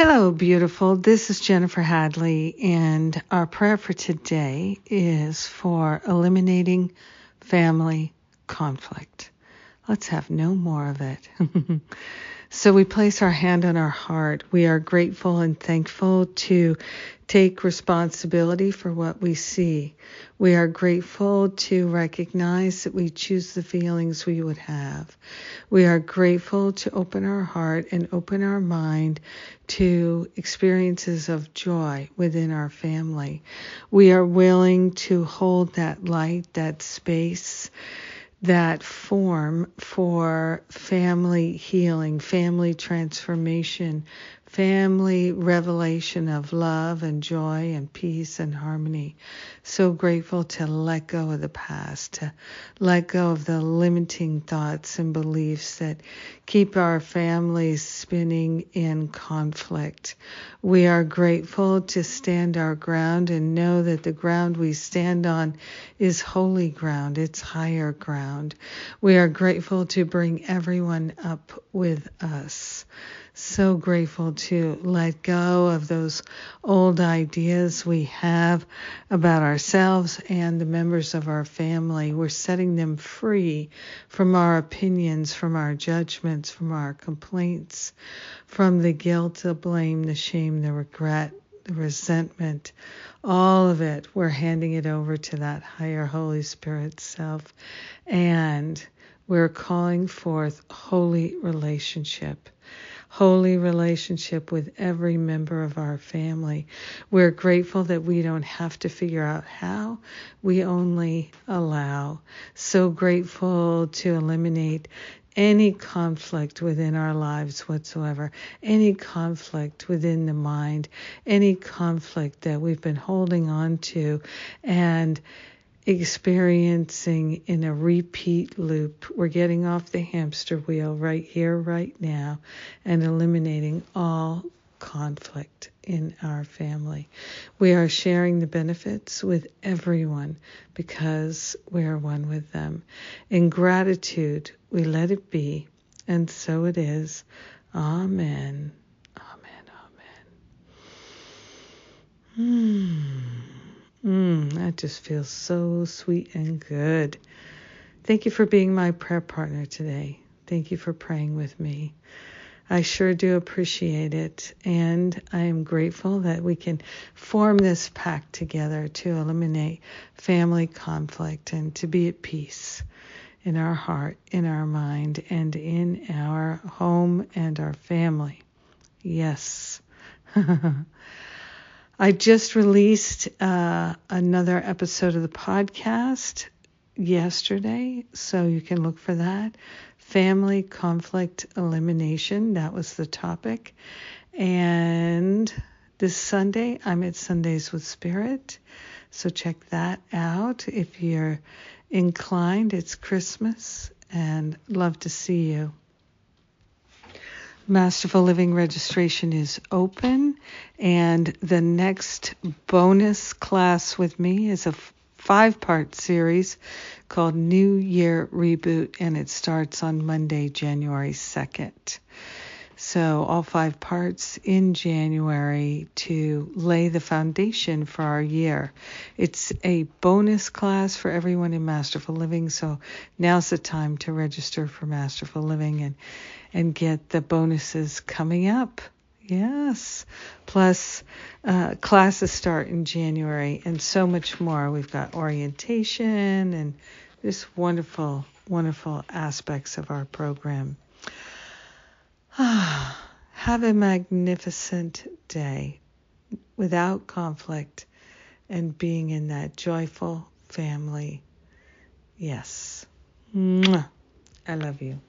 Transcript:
Hello, beautiful. This is Jennifer Hadley, and our prayer for today is for eliminating family conflict. Let's have no more of it. So we place our hand on our heart. We are grateful and thankful to take responsibility for what we see. We are grateful to recognize that we choose the feelings we would have. We are grateful to open our heart and open our mind to experiences of joy within our family. We are willing to hold that light, that space, that form for family healing, family transformation, family revelation of love and joy and peace and harmony. So grateful to let go of the past, to let go of the limiting thoughts and beliefs that keep our families spinning in conflict. We are grateful to stand our ground and know that the ground we stand on is holy ground. It's higher ground. We are grateful to bring everyone up with us. So grateful to let go of those old ideas we have about ourselves and the members of our family. We're setting them free from our opinions, from our judgments, from our complaints, from the guilt, the blame, the shame, the regret, the resentment, all of it. We're handing it over to that higher Holy Spirit self, and we're calling forth holy relationship with every member of our family. We're grateful that we don't have to figure out how, we only allow. So grateful to eliminate any conflict within our lives whatsoever, any conflict within the mind, any conflict that we've been holding on to and experiencing in a repeat loop. We're getting off the hamster wheel right here, right now, and eliminating all conflict in our family. We are sharing the benefits with everyone because we are one with them. In gratitude, we let it be, and so it is. Amen. Amen. Amen. That just feels so sweet and good. Thank you for being my prayer partner today. Thank you for praying with me. I sure do appreciate it, and I am grateful that we can form this pact together to eliminate family conflict and to be at peace in our heart, in our mind, and in our home and our family. Yes. I just released another episode of the podcast yesterday, so you can look for that. Family conflict elimination, that was the topic. And this Sunday, I'm at Sundays with Spirit, so check that out if you're inclined. It's Christmas, and love to see you. Masterful Living registration is open, and the next bonus class with me is a 5-part series called New Year Reboot, and it starts on Monday, January 2nd. So all 5 parts in January to lay the foundation for our year. It's a bonus class for everyone in Masterful Living, so now's the time to register for Masterful Living and get the bonuses coming up. Yes. Plus, classes start in January and so much more. We've got orientation and just wonderful, wonderful aspects of our program. Have a magnificent day without conflict and being in that joyful family. Yes. Mwah. I love you.